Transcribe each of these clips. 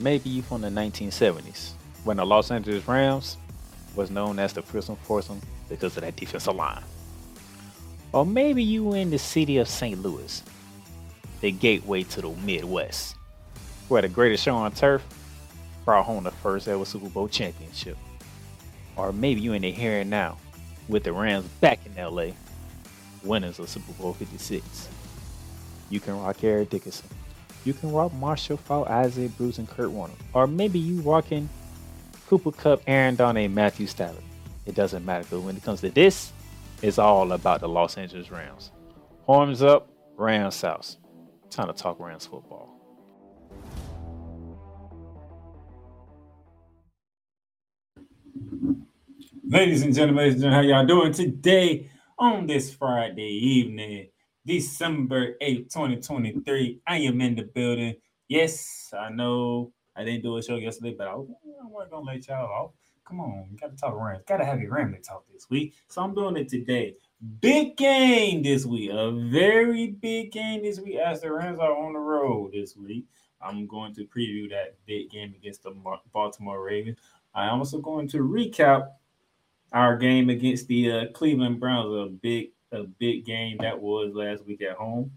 maybe from the 1970s, when the Los Angeles Rams was known as the Prison Foursome because of that defensive line. Or maybe you were in the city of St. Louis, the gateway to the Midwest, where the greatest show on turf brought home the first ever Super Bowl championship. Or maybe you in the here and now, with the Rams back in LA, winners of Super Bowl 56. You can rock Eric Dickerson. You can rock Marshall Faulk, Isaac Bruce, and Kurt Warner. Or maybe you rocking Cooper Kupp, Aaron Donald, and Matthew Stafford. It doesn't matter, because when it comes to this, it's all about the Los Angeles Rams. Horns up, Rams South. Time to talk Rams football. Ladies and gentlemen, how y'all doing today on this Friday evening, December 8th, 2023? I am in the building. Yes, I know I didn't do a show yesterday, but I wasn't going to let y'all off. Come on, you got to talk Rams. Got to have your Rams talk this week. So I'm doing it today. Big game this week. A very big game this week as the Rams are on the road this week. I'm going to preview that big game against the Baltimore Ravens. I'm also going to recap our game against the Cleveland Browns, a big game that was last week at home.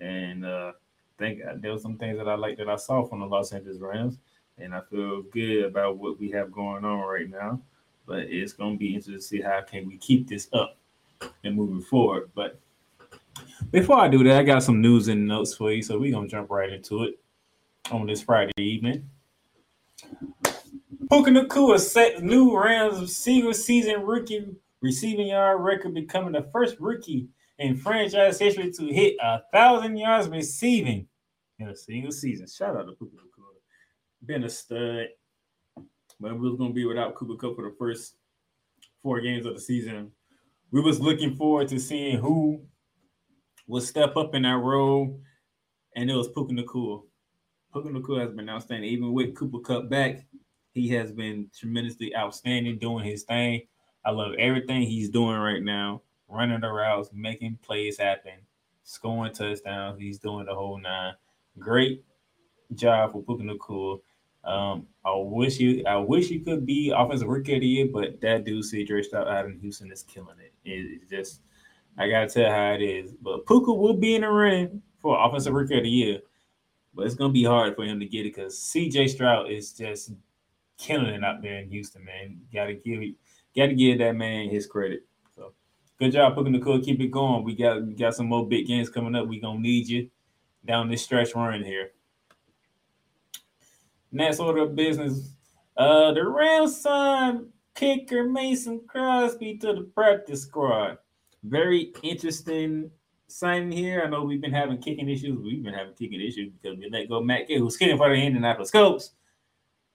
And I think there were some things that I liked that I saw from the Los Angeles Rams. And I feel good about what we have going on right now. But it's going to be interesting to see how can we keep this up and moving forward. But before I do that, I got some news and notes for you. So we're going to jump right into it on this Friday evening. Puka Nacua set new Rams single season rookie receiving yard record, becoming the first rookie in franchise history to hit 1,000 yards receiving in a single season. Shout out to Puka Nacua. Been a stud, but we was going to be without Cooper Kupp for the first four games of the season. We was looking forward to seeing who would step up in that role, and it was Puka Nacua. Puka Nacua has been outstanding. Even with Cooper Kupp back, he has been tremendously outstanding, doing his thing. I love everything he's doing right now, running the routes, making plays happen, scoring touchdowns. He's doing the whole nine. Great job for Puka Nacua. I wish you could be offensive rookie of the year, but that dude CJ Stroud out in Houston is killing it. It's just, I gotta tell how it is. But Puka will be in the running for offensive rookie of the year, but it's gonna be hard for him to get it because CJ Stroud is just killing it out there in Houston, man. Gotta give that man his credit. So good job, Puka Nacua. Keep it going. We got some more big games coming up. We gonna need you down this stretch run here. Next order of business, the Rams signed kicker Mason Crosby to the practice squad. Very interesting signing here. I know we've been having kicking issues. Because we let go Matt Gay, who's kicking for the Indianapolis Colts.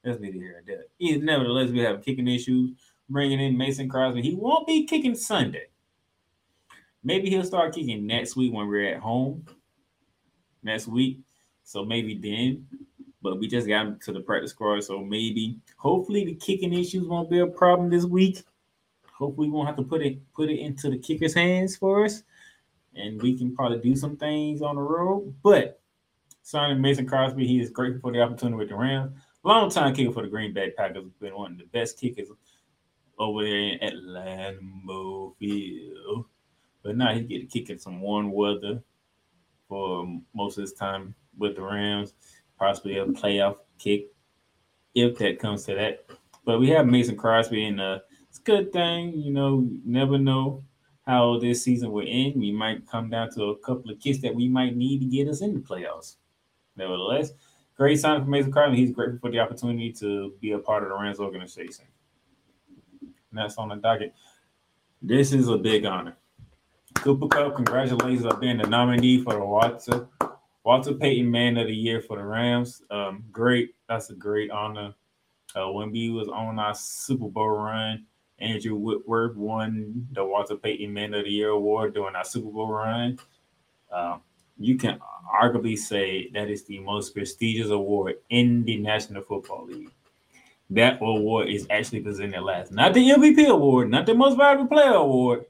That's neither here nor there. Nevertheless, we have kicking issues. Bringing in Mason Crosby. He won't be kicking Sunday. Maybe he'll start kicking next week when we're at home. Next week. So maybe then. But we just got him to the practice squad, so maybe, hopefully, the kicking issues won't be a problem this week. Hopefully, we won't have to put it into the kicker's hands for us, and we can probably do some things on the road. But signing Mason Crosby, he is grateful for the opportunity with the Rams. Long-time kicker for the Green Bay Packers, been one of the best kickers over there in Atlanta, Mobile. But now he's getting kicking some warm weather for most of his time with the Rams. Possibly a playoff kick if that comes to that. But we have Mason Crosby, and it's a good thing. You know, you never know how this season will end. We might come down to a couple of kicks that we might need to get us in the playoffs. Nevertheless, great sign for Mason Crosby. He's grateful for the opportunity to be a part of the Rams organization. And that's on the docket. This is a big honor. Cooper Kupp, congratulations on being the nominee for the Walter Payton Man of the Year for the Rams. Great. That's a great honor. When we was on our Super Bowl run, Andrew Whitworth won the Walter Payton Man of the Year award during our Super Bowl run. You can arguably say that is the most prestigious award in the National Football League. That award is actually presented last. Not the MVP award, not the most valuable player award.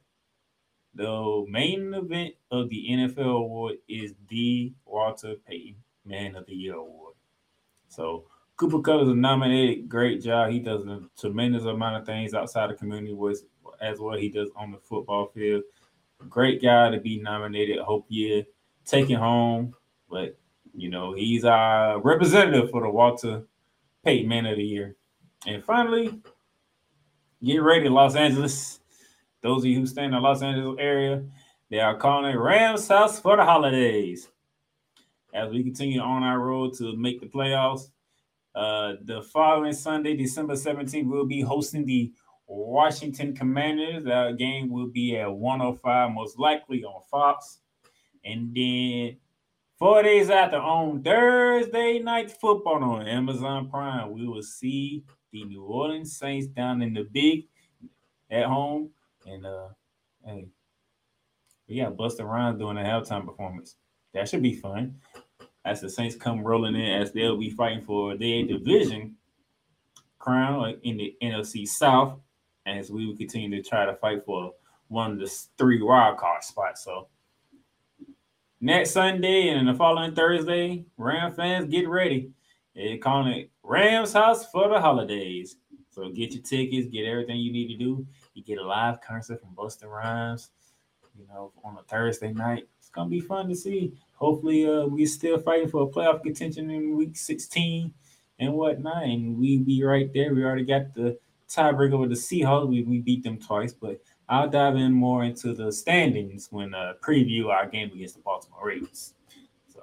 The main event of the NFL award is the Walter Payton Man of the Year award. So Cooper Kupp is a nominated. Great job. He does a tremendous amount of things outside the community as well. He does on the football field. Great guy to be nominated. Hope you take it home. But, you know, he's our representative for the Walter Payton Man of the Year. And finally, get ready, Los Angeles. Those of you who stay in the Los Angeles area, they are calling it Rams House for the holidays. As we continue on our road to make the playoffs, the following Sunday, December 17th, we'll be hosting the Washington Commanders. Our game will be at 1:05, most likely on Fox. And then 4 days after, on Thursday Night Football on Amazon Prime, we will see the New Orleans Saints down in the big at home. And, hey, we got Busta Rhymes doing a halftime performance. That should be fun. As the Saints come rolling in, as they'll be fighting for their division crown in the NFC South, as we will continue to try to fight for one of the three wild card spots. So next Sunday and the following Thursday, Ram fans, get ready. They're calling it Rams House for the holidays. So get your tickets, get everything you need to do. You get a live concert from Busta Rhymes, you know, on a Thursday night. It's going to be fun to see. Hopefully, we're still fighting for a playoff contention in week 16 and whatnot. And we be right there. We already got the tiebreaker with the Seahawks. We beat them twice. But I'll dive in more into the standings when preview our game against the Baltimore Ravens. So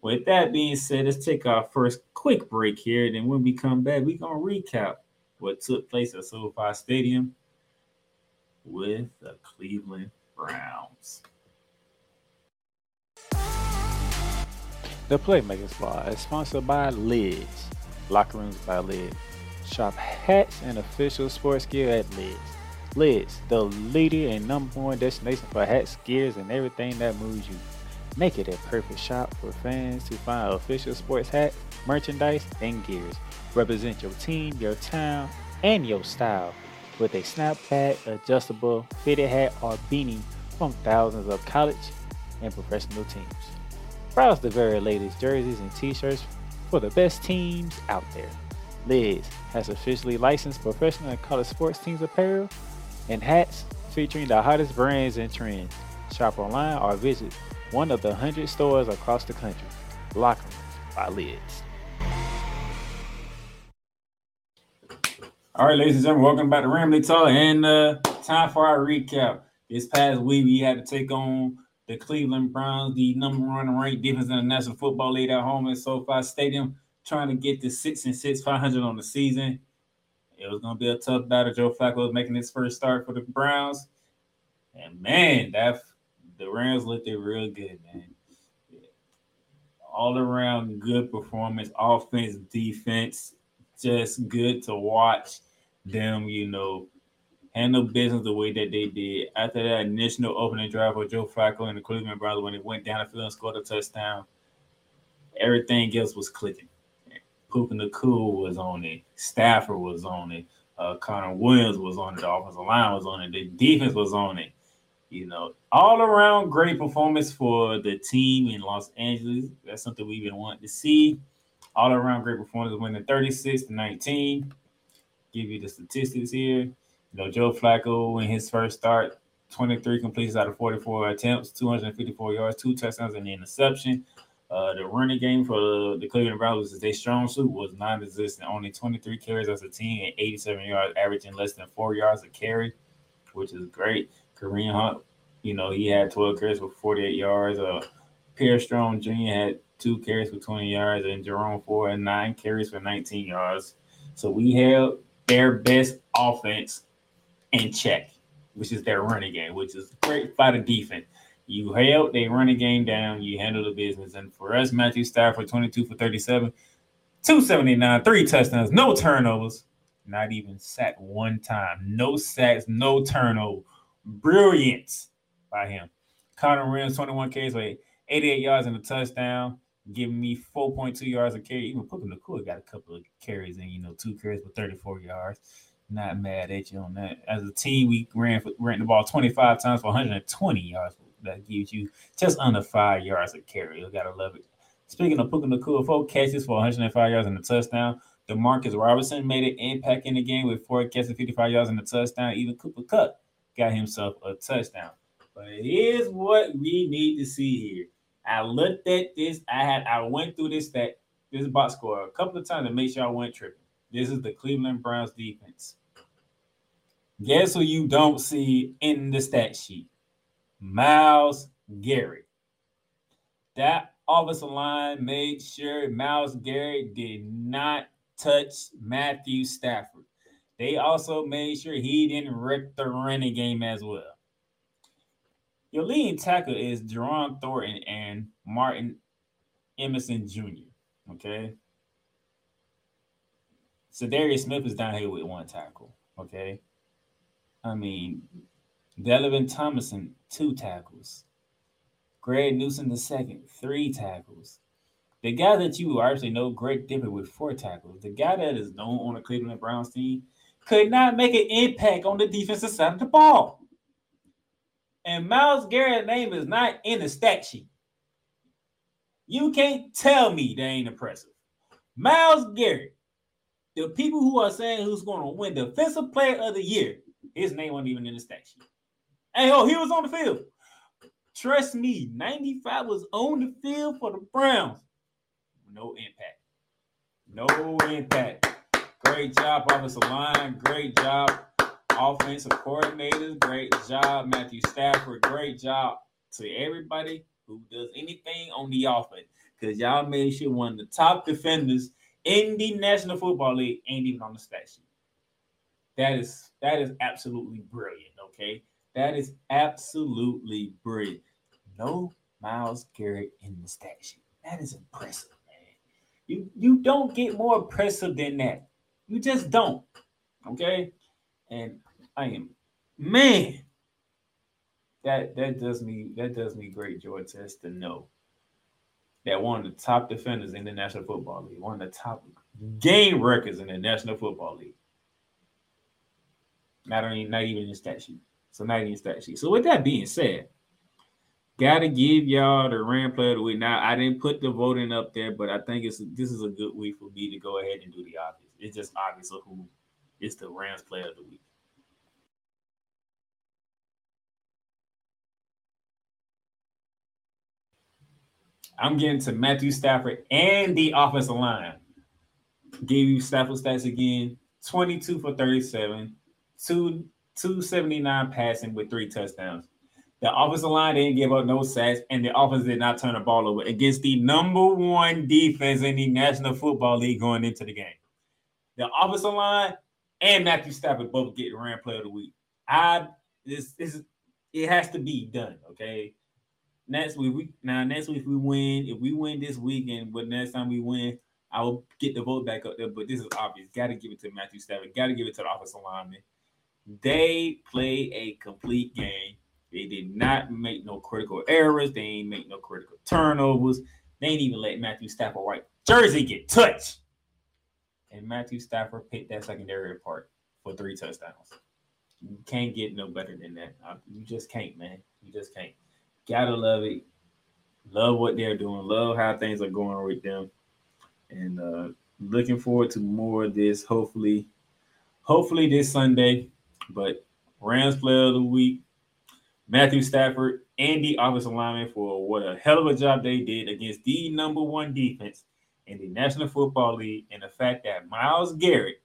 with that being said, let's take our first quick break here. Then when we come back, we're going to recap what took place at SoFi Stadium with the Cleveland Browns. The Playmakerz Bar is sponsored by Lids, Locker Rooms by Lids. Shop hats and official sports gear at Lids. Lids, the leader and number one destination for hats, gears, and everything that moves you. Make it a perfect shop for fans to find official sports hats, merchandise, and gears. Represent your team, your town, and your style with a snapback, adjustable, fitted hat, or beanie from thousands of college and professional teams. Browse the very latest jerseys and t-shirts for the best teams out there. Lids has officially licensed professional and college sports teams apparel and hats featuring the hottest brands and trends. Shop online or visit one of the 100 stores across the country. Locker Rooms by Lids. All right, ladies and gentlemen, welcome back to Ramblin' Talk, and time for our recap. This past week, we had to take on the Cleveland Browns, the number one ranked defense in the National Football League at home at SoFi Stadium, trying to get to 6-6, 500 on the season. It was going to be a tough battle. Joe Flacco was making his first start for the Browns, and man, the Rams looked real good, man. Yeah. All around good performance, offense, defense, just good to watch them, you know, handle business the way that they did. After that initial opening drive with Joe Flacco and the Cleveland Browns, when it went down the field and scored a touchdown, everything else was clicking. Puka Nacua was on it. Stafford was on it. Connor Williams was on it. The offensive line was on it. The defense was on it. You know, all around great performance for the team in Los Angeles. That's something we've been wanting to see. All around great performance, winning 36-19. Give you the statistics here. You know, Joe Flacco in his first start, 23 completions out of 44 attempts, 254 yards, 2 touchdowns, and an interception. The running game for the Cleveland Browns was their strong suit, was non-existent. Only 23 carries as a team and 87 yards, averaging less than 4 yards a carry, which is great. Kareem Hunt, you know, he had 12 carries for 48 yards. Pierre Strong Jr. had 2 carries for 20 yards, and Jerome Ford had 9 carries for 19 yards. So we held their best offense in check, which is their running game, which is great by the defense. You held their running game down, you handled the business. And for us, Matthew Stafford, 22 for 37, 279, 3 touchdowns, no turnovers, not even sacked one time. No sacks, no turnover. Brilliant by him. Connor Williams, 21 carries for 88 yards and a touchdown, giving me 4.2 yards a carry. Even Puka Nacua got a couple of carries and, you know, 2 carries for 34 yards. Not mad at you on that. As a team, we ran the ball 25 times for 120 yards. That gives you just under 5 yards a carry. You got 11, Speaking of Puka Nacua, 4 catches for 105 yards and a touchdown. DeMarcus Robinson made an impact in the game with 4 catches, 55 yards and a touchdown. Even Cooper Kupp got himself a touchdown. But here's what we need to see here. I looked at this. I went through this stat, this box score a couple of times to make sure I wasn't tripping. This is the Cleveland Browns defense. Guess who you don't see in the stat sheet? Myles Garrett. That offensive line made sure Myles Garrett did not touch Matthew Stafford. They also made sure he didn't wreck the running game as well. Your leading tackle is Jerron Thornton and Martin Emerson Jr., okay? So Darius Smith is down here with 1 tackle, okay? I mean, Delvin Thomason, 2 tackles. Greg Newsom II, 3 tackles. The guy that you actually know, Greg Dippert, with 4 tackles. The guy that is known on the Cleveland Browns team could not make an impact on the defensive side of the ball. And Myles Garrett's name is not in the stat sheet. You can't tell me they ain't impressive. Myles Garrett, the people who are saying who's going to win Defensive Player of the Year, his name wasn't even in the stat sheet. Hey, oh, he was on the field. Trust me, 95 was on the field for the Browns. No impact. No impact. Great job, offensive line. Great job, offensive coordinators. Great job, Matthew Stafford. Great job to everybody who does anything on the offense, because y'all made sure one of the top defenders in the National Football League ain't even on the stat sheet. That is absolutely brilliant, okay? That is absolutely brilliant. No Myles Garrett in the stat sheet. That is impressive, man. You don't get more impressive than that. You just don't, okay? And I am, man, that does me great joy just to know that one of the top defenders in the National Football League, one of the top game records in the National Football League, Not even in the stat sheet. So not even in the stat sheet. So with that being said, gotta give y'all the Ram Player of the Week. Now, I didn't put the voting up there, but I think this is a good week for me to go ahead and do the obvious. It's just obvious of who is the Rams Player of the Week. I'm getting to Matthew Stafford and the offensive line. Give you Stafford stats again. 22 for 37. 279 passing with 3 touchdowns. The offensive line didn't give up no sacks, and the offense did not turn the ball over against the #1 defense in the National Football League going into the game. The offensive line and Matthew Stafford both get Ram Player of the Week. It has to be done, okay? Next week we win. If we win this week and the next time we win, I will get the vote back up there. But this is obvious. Got to give it to Matthew Stafford. Got to give it to the offensive lineman. They played a complete game. They did not make no critical errors. They ain't make no critical turnovers. They ain't even let Matthew Stafford white jersey get touched. And Matthew Stafford picked that secondary apart for 3 touchdowns. You can't get no better than that. You just can't, man. You just can't. Gotta love it. Love what they're doing. Love how things are going with them. And looking forward to more of this, hopefully this Sunday. But Rams Player of the Week, Matthew Stafford, and the offensive lineman for what a hell of a job they did against the #1 defense in the National Football League, and the fact that Myles Garrett's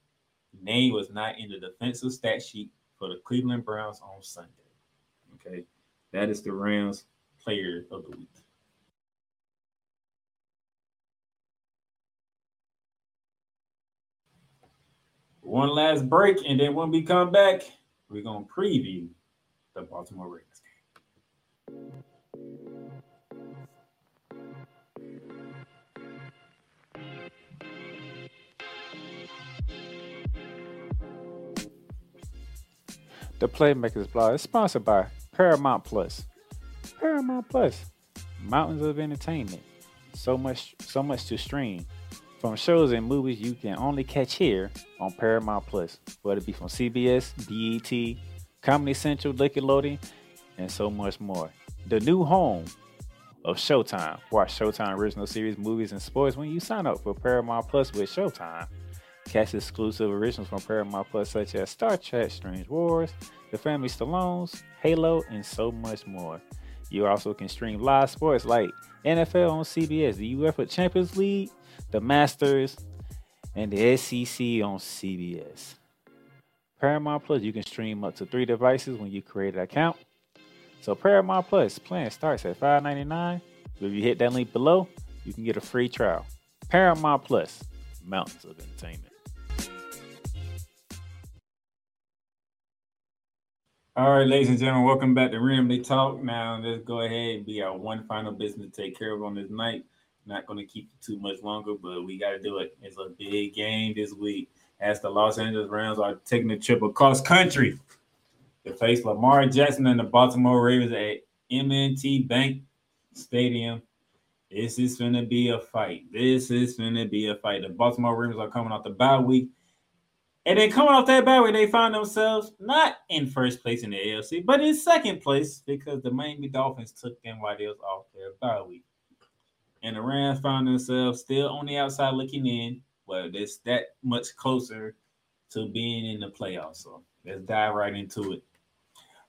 name was not in the defensive stat sheet for the Cleveland Browns on Sunday. Okay, that is the Rams Player of the Week. One last break, and then when we come back, we're going to preview the Baltimore Ravens game. The Playmakerz blog is sponsored by Paramount+. Paramount+, mountains of entertainment. So much to stream. From shows and movies you can only catch here on Paramount+, whether it be from CBS, BET, Comedy Central, Nickelodeon, and so much more. The new home of Showtime. Watch Showtime original series, movies, and sports when you sign up for Paramount Plus with Showtime. Catch exclusive originals from Paramount Plus such as Star Trek, Strange Wars, The Family Stallones, Halo, and so much more. You also can stream live sports like NFL on CBS, the UEFA Champions League, the Masters, and the SEC on CBS. Paramount Plus, you can stream up to 3 devices when you create an account. So Paramount Plus plan starts at $5.99. If you hit that link below, you can get a free trial. Paramount Plus, mountains of entertainment. All right, ladies and gentlemen, welcome back to Rim They Talk. Now, let's go ahead and be our one final business to take care of on this night. Not going to keep it too much longer, but we got to do it. It's a big game this week as the Los Angeles Rams are taking a trip across country to face Lamar Jackson and the Baltimore Ravens at M&T Bank Stadium. This is going to be a fight. The Baltimore Ravens are coming off the bye week. And then coming off that bye week, they find themselves not in first place in the AFC, but in second place because the Miami Dolphins took them while they was off their bye week. And the Rams found themselves still on the outside looking in. Well, it's that much closer to being in the playoffs. So let's dive right into it.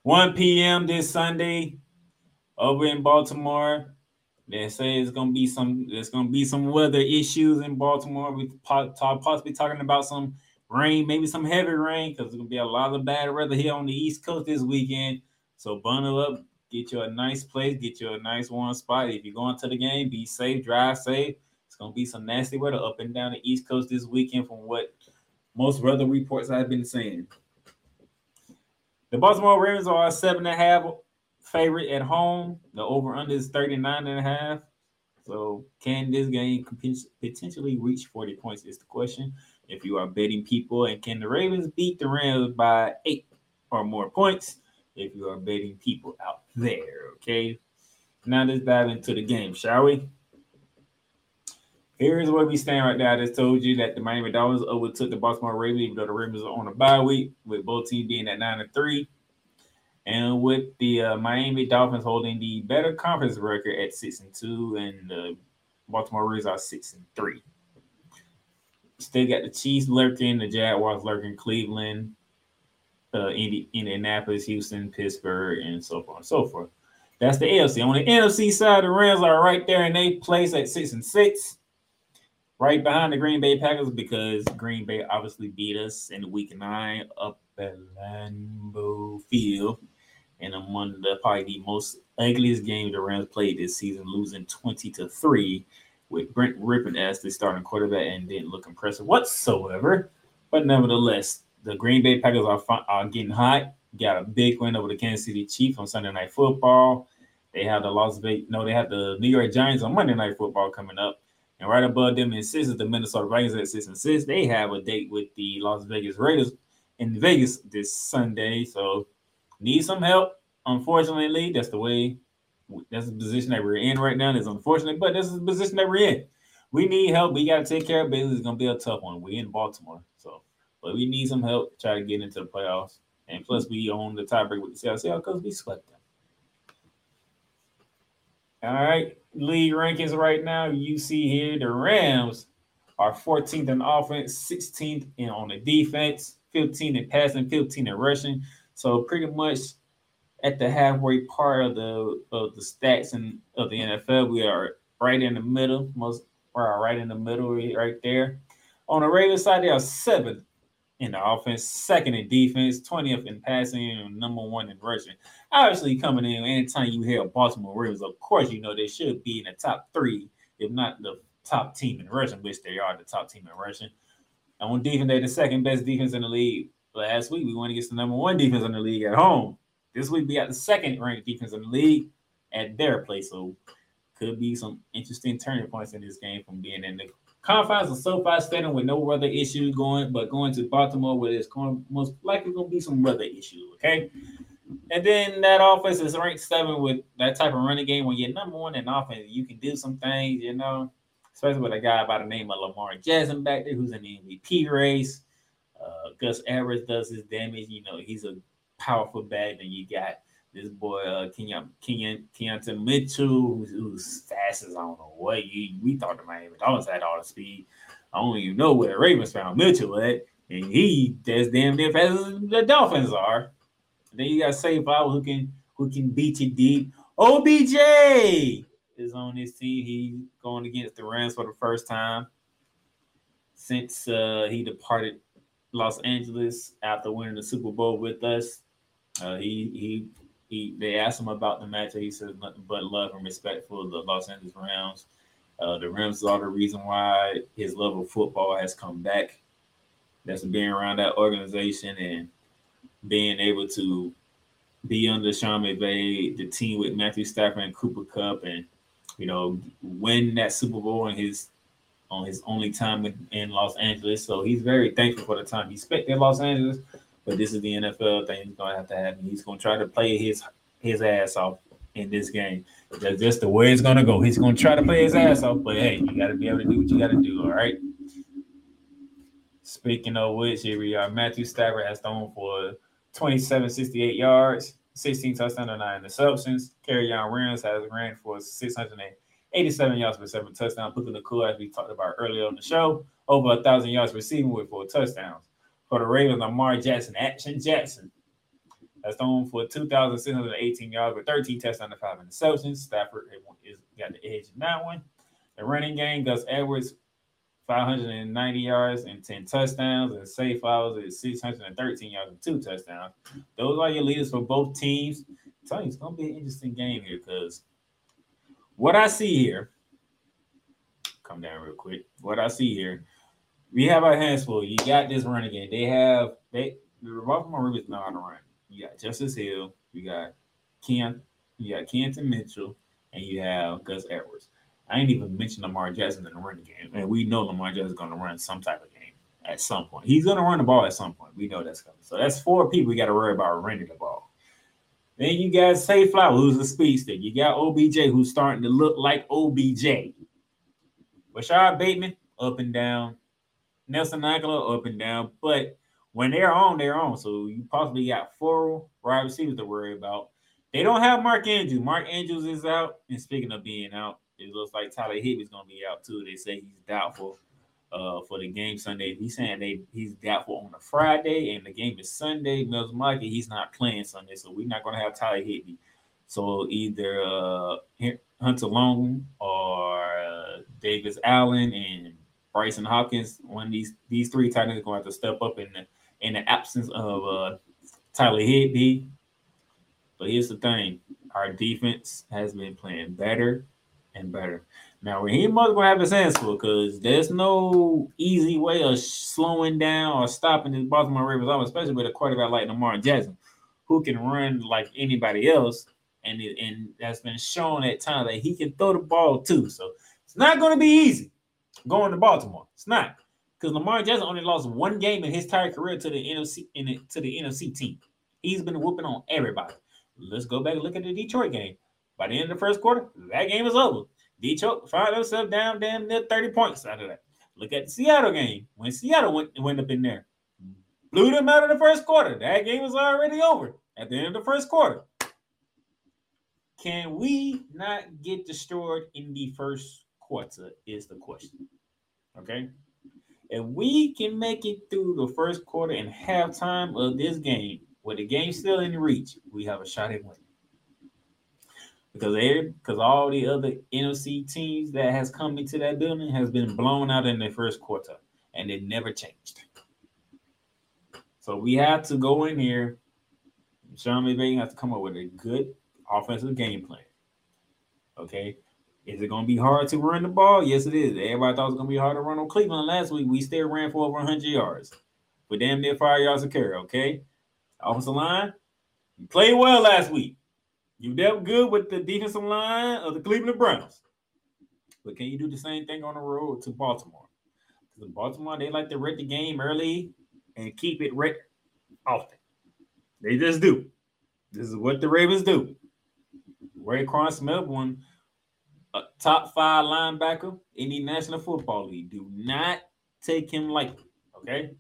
1 p.m. this Sunday over in Baltimore. They say it's gonna be some. There's gonna be some weather issues in Baltimore. We possibly talking about some rain, maybe some heavy rain, because there's gonna be a lot of bad weather here on the East Coast this weekend. So bundle up, get you a nice place, get you a nice warm spot. If you're going to the game, be safe, drive safe. It's gonna be some nasty weather up and down the East Coast this weekend, from what most weather reports I've been seeing. The Baltimore Ravens are 7.5. favorite at home. The over-under is 39.5. So can this game potentially reach 40 points is the question if you are betting people. And can the Ravens beat the Rams by 8 or more points if you are betting people out there, okay? Now let's dive into the game, shall we? Here's where we stand right now. I just told you that the Miami Dolphins overtook the Baltimore Ravens, even though the Ravens are on a bye week, with both teams being at 9-3. And with the Miami Dolphins holding the better conference record at 6-2, and the Baltimore Ravens are 6-3. Still got the Chiefs lurking, the Jaguars lurking, Cleveland, Indianapolis, Houston, Pittsburgh, and so forth and so forth. That's the AFC. On the NFC side, the Rams are right there in eighth place at 6-6, right behind the Green Bay Packers, because Green Bay obviously beat us in week 9 up at Lambeau Field. And among the probably the most ugliest game the Rams played this season, losing 20-3 with Brent Rippon as the starting quarterback, and didn't look impressive whatsoever. But nevertheless, the Green Bay Packers are getting hot. Got a big win over the Kansas City Chiefs on Sunday Night Football. They have the they have the New York Giants on Monday Night Football coming up. And right above them in 6 is the Minnesota Vikings at 6-6. They have a date with the Las Vegas Raiders in Vegas this Sunday, so need some help. Unfortunately, that's the position that we're in right now. It's unfortunate, but this is the position that we're in. We need help. We got to take care of business. It's going to be a tough one. We're in Baltimore, but we need some help to try to get into the playoffs. And plus, we own the tiebreak with the CLCL because we swept them. All right, league rankings right now. You see here the Rams are 14th in offense, 16th on the defense, 15 in passing, 15 in rushing. So pretty much at the halfway part of the stats and of the NFL, we are right in the middle. Right there. On the Ravens side, they are 7th in the offense, 2nd in defense, 20th in passing, and number 1 in rushing. Obviously, coming in anytime you hear Baltimore Ravens, of course, you know they should be in the top 3, if not the top team in rushing, which they are the top team in rushing. And on defense, they're the 2nd best defense in the league. Last week, we went against the number 1 defense in the league at home. This week, we got the 2nd-ranked defense in the league at their place. So, could be some interesting turning points in this game from being in the confines of SoFi Stadium with no weather issues going to Baltimore, where there's most likely going to be some weather issues, okay? And then that offense is ranked 7 with that type of running game. When you're number 1 in offense, you can do some things, you know. Especially with a guy by the name of Lamar Jackson back there, who's in the MVP race. Gus Edwards does his damage. You know, he's a powerful back. Then you got This boy Keonta Mitchell, who's fast as I don't know what. We thought the Miami Dolphins had all the speed. I don't even know where the Ravens found Mitchell at, and he that's damn near fast as the Dolphins are. And then you got Zay Flowers who can beat you deep. OBJ is on this team. He's going against the Rams for the first time since he departed Los Angeles after winning the Super Bowl with us. They asked him about the matchup. He says nothing but love and respect for the Los Angeles Rams. The Rams are the reason why his love of football has come back. That's being around that organization and being able to be under Sean McVay, the team with Matthew Stafford and Cooper Kupp, and win that Super Bowl on his only time in Los Angeles. So he's very thankful for the time he spent in Los Angeles. But this is the NFL thing. He's going to have to happen. He's going to try to play his ass off in this game. That's just the way it's going to go. He's going to try to play his ass off. But, hey, you got to be able to do what you got to do, all right? Speaking of which, here we are. Matthew Stafford has thrown for 2,768 yards, 16 touchdowns, and 9 interceptions. Kerryon Williams has ran for 687 yards for 7 touchdowns. Puka Nacua, as we talked about earlier on the show, over 1,000 yards receiving with 4 touchdowns. For the Ravens, Lamar Jackson, Action Jackson, has thrown for 2,618 yards with 13 touchdowns and 5 interceptions. Stafford is got the edge in that one. The running game, Gus Edwards, 590 yards and 10 touchdowns. And Zay Flowers is 613 yards and 2 touchdowns. Those are your leaders for both teams. I'm telling you, it's going to be an interesting game here because what I see here, come down real quick, what I see here, we have our hands full. You got this run again. The Baltimore Ravens know how to run. You got Justice Hill, you got Keonta Mitchell, and you have Gus Edwards. I ain't even mentioned Lamar Jackson in the running game, and we know Lamar Jackson's going to run some type of game at some point. He's going to run the ball at some point. We know that's coming. So that's 4 people we got to worry about running the ball. Then you got Zay Flowers, who's a speedster. You got OBJ, who's starting to look like OBJ. Rashad Bateman, up and down. Nelson Aguilar, up and down, but when they're on, they're on. So you possibly got 4 wide receivers to worry about. They don't have Mark Andrews. Mark Andrews is out, and speaking of being out, it looks like Tyler Higbee is going to be out too. They say he's doubtful for the game Sunday. He's saying he's doubtful on a Friday, and the game is Sunday. Mills Market, he's not playing Sunday, so we're not going to have Tyler Higbee. So either Hunter Long or Davis Allen and Bryson Hopkins, one of these 3 tight ends are going to have to step up in the absence of Tyler Higbee. But here's the thing. Our defense has been playing better and better. Now, Raheem Moore is going to have his hands full because there's no easy way of slowing down or stopping this Baltimore Ravens offense, especially with a quarterback like Lamar Jackson, who can run like anybody else, and that's been shown at times that he can throw the ball too. So it's not going to be easy going to Baltimore. It's not, because Lamar Jackson only lost 1 game in his entire career to the NFC team. He's been whooping on everybody. Let's go back and look at the Detroit game. By the end of the first quarter, that game is over. Detroit found themselves down damn near 30 points out of that. Look at the Seattle game. When Seattle went up in there, blew them out of the first quarter. That game was already over at the end of the first quarter. Can we not get destroyed in the first quarter is the question. Okay? If we can make it through the first quarter and halftime of this game, with the game still in reach, we have a shot at winning. Because all the other NFC teams that has come into that building has been blown out in the first quarter, and it never changed. So we have to go in here. Sean McVay has to come up with a good offensive game plan. Okay? Is it going to be hard to run the ball? Yes, it is. Everybody thought it was going to be hard to run on Cleveland last week. We still ran for over 100 yards. But damn near 5 yards a carry, okay? Offensive line, you played well last week. You dealt good with the defensive line of the Cleveland Browns. But can you do the same thing on the road to Baltimore? Because in Baltimore, they like to wreck the game early and keep it wrecked often. They just do. This is what the Ravens do. Ray Cross smelled one. A top 5 linebacker in the National Football League. Do not take him lightly, okay?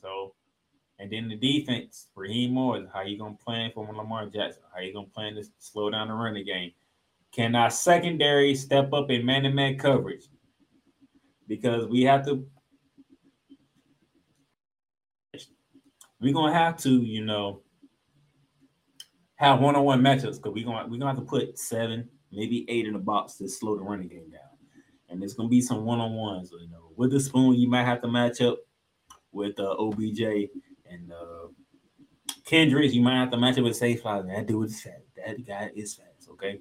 So And then the defense, Raheem Moore, how you going to plan for Lamar Jackson? How you going to plan to slow down the running game? Can our secondary step up in man-to-man coverage? Because we have to – we're going to have to, you know, have one-on-one matchups because we're going to have to put 7, maybe 8 in the box to slow the running game down. And there's going to be some one-on-ones. So, you know, Witherspoon, you might have to match up with OBJ. And Kendrick, you might have to match up with Zay Flowers. That dude is fat. That guy is fat, okay?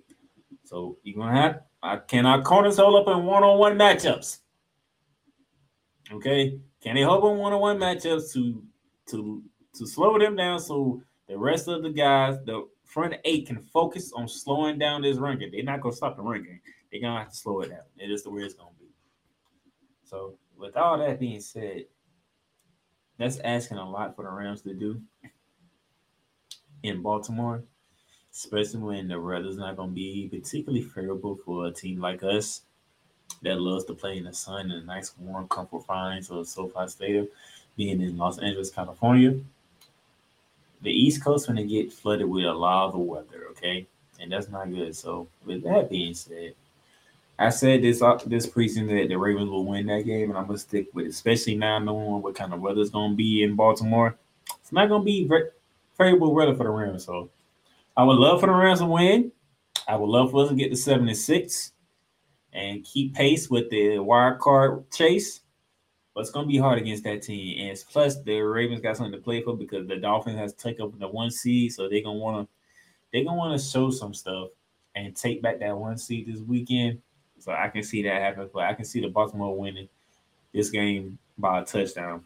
So you're going to have can our corners hold up in one-on-one matchups? Okay? Can they hold up in one-on-one matchups to slow them down so the rest of the guys, the front eight, can focus on slowing down this run game? They're not going to stop the run game. They're going to have to slow it down. It is the way it's going to be. So with all that being said, that's asking a lot for the Rams to do in Baltimore, especially when the weather's not going to be particularly favorable for a team like us that loves to play in the sun and the nice, warm, comfort fines of SoFi Stadium, being in Los Angeles, California. The East Coast when they get flooded with a lot of the weather, okay? And that's not good. So with that being said, I said this preseason that the Ravens will win that game, and I'm going to stick with it, especially now knowing what kind of weather it's going to be in Baltimore. It's not going to be favorable weather for the Rams. So I would love for the Rams to win. I would love for us to get to 7-6 and keep pace with the wild card chase. But it's going to be hard against that team. And it's plus, the Ravens got something to play for because the Dolphins has taken up the 1 seed, so they're going to want to show some stuff and take back that 1 seed this weekend. So I can see that happen, but I can see the Baltimore winning this game by a touchdown,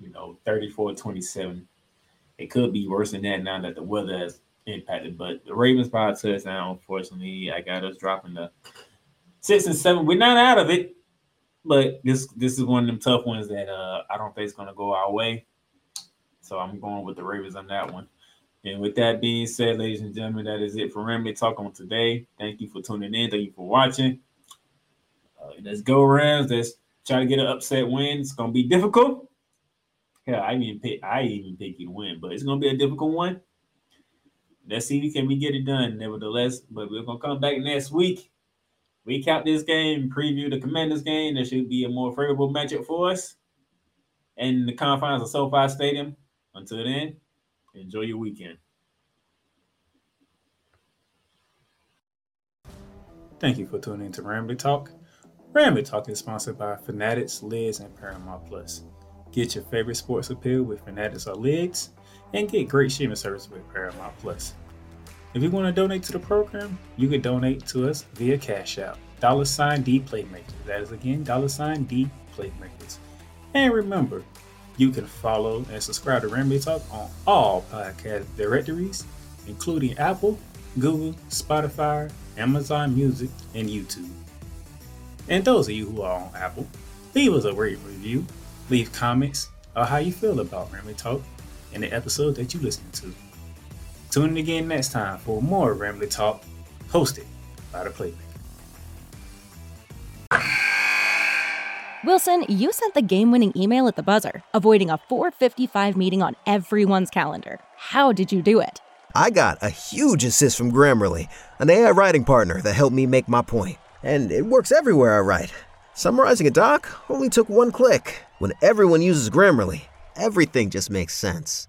you know, 34-27. It could be worse than that now that the weather has impacted, but the Ravens by a touchdown, unfortunately, I got us dropping the 6 and 7. We're not out of it, but this is one of them tough ones that I don't think is going to go our way. So I'm going with the Ravens on that one. And with that being said, ladies and gentlemen, that is it for Rams Talk on today. Thank you for tuning in. Thank you for watching. Let's go, Rams. Let's try to get an upset win. It's going to be difficult. Hell, I even pick you to win, but it's going to be a difficult one. Let's see if we can get it done, nevertheless. But we're going to come back next week, recap this game, preview the Commanders game. That should be a more favorable matchup for us and the confines of SoFi Stadium. Until then, enjoy your weekend. Thank you for tuning in to Rambly Talk. Rambly Talk is sponsored by Fanatics, Lids, and Paramount+. Get your favorite sports apparel with Fanatics or Lids, and get great streaming service with Paramount+. If you want to donate to the program, you can donate to us via Cash App, $D Playmakers. That is again, $D Playmakers. And remember, you can follow and subscribe to Rambly Talk on all podcast directories, including Apple, Google, Spotify, Amazon Music, and YouTube. And those of you who are on Apple, leave us a rate review, leave comments on how you feel about Rambly Talk and the episode that you listen to. Tune in again next time for more Rambly Talk, hosted by the Playmaker. Wilson, you sent the game-winning email at the buzzer, avoiding a 4:55 meeting on everyone's calendar. How did you do it? I got a huge assist from Grammarly, an AI writing partner that helped me make my point. And it works everywhere I write. Summarizing a doc only took 1 click. When everyone uses Grammarly, everything just makes sense.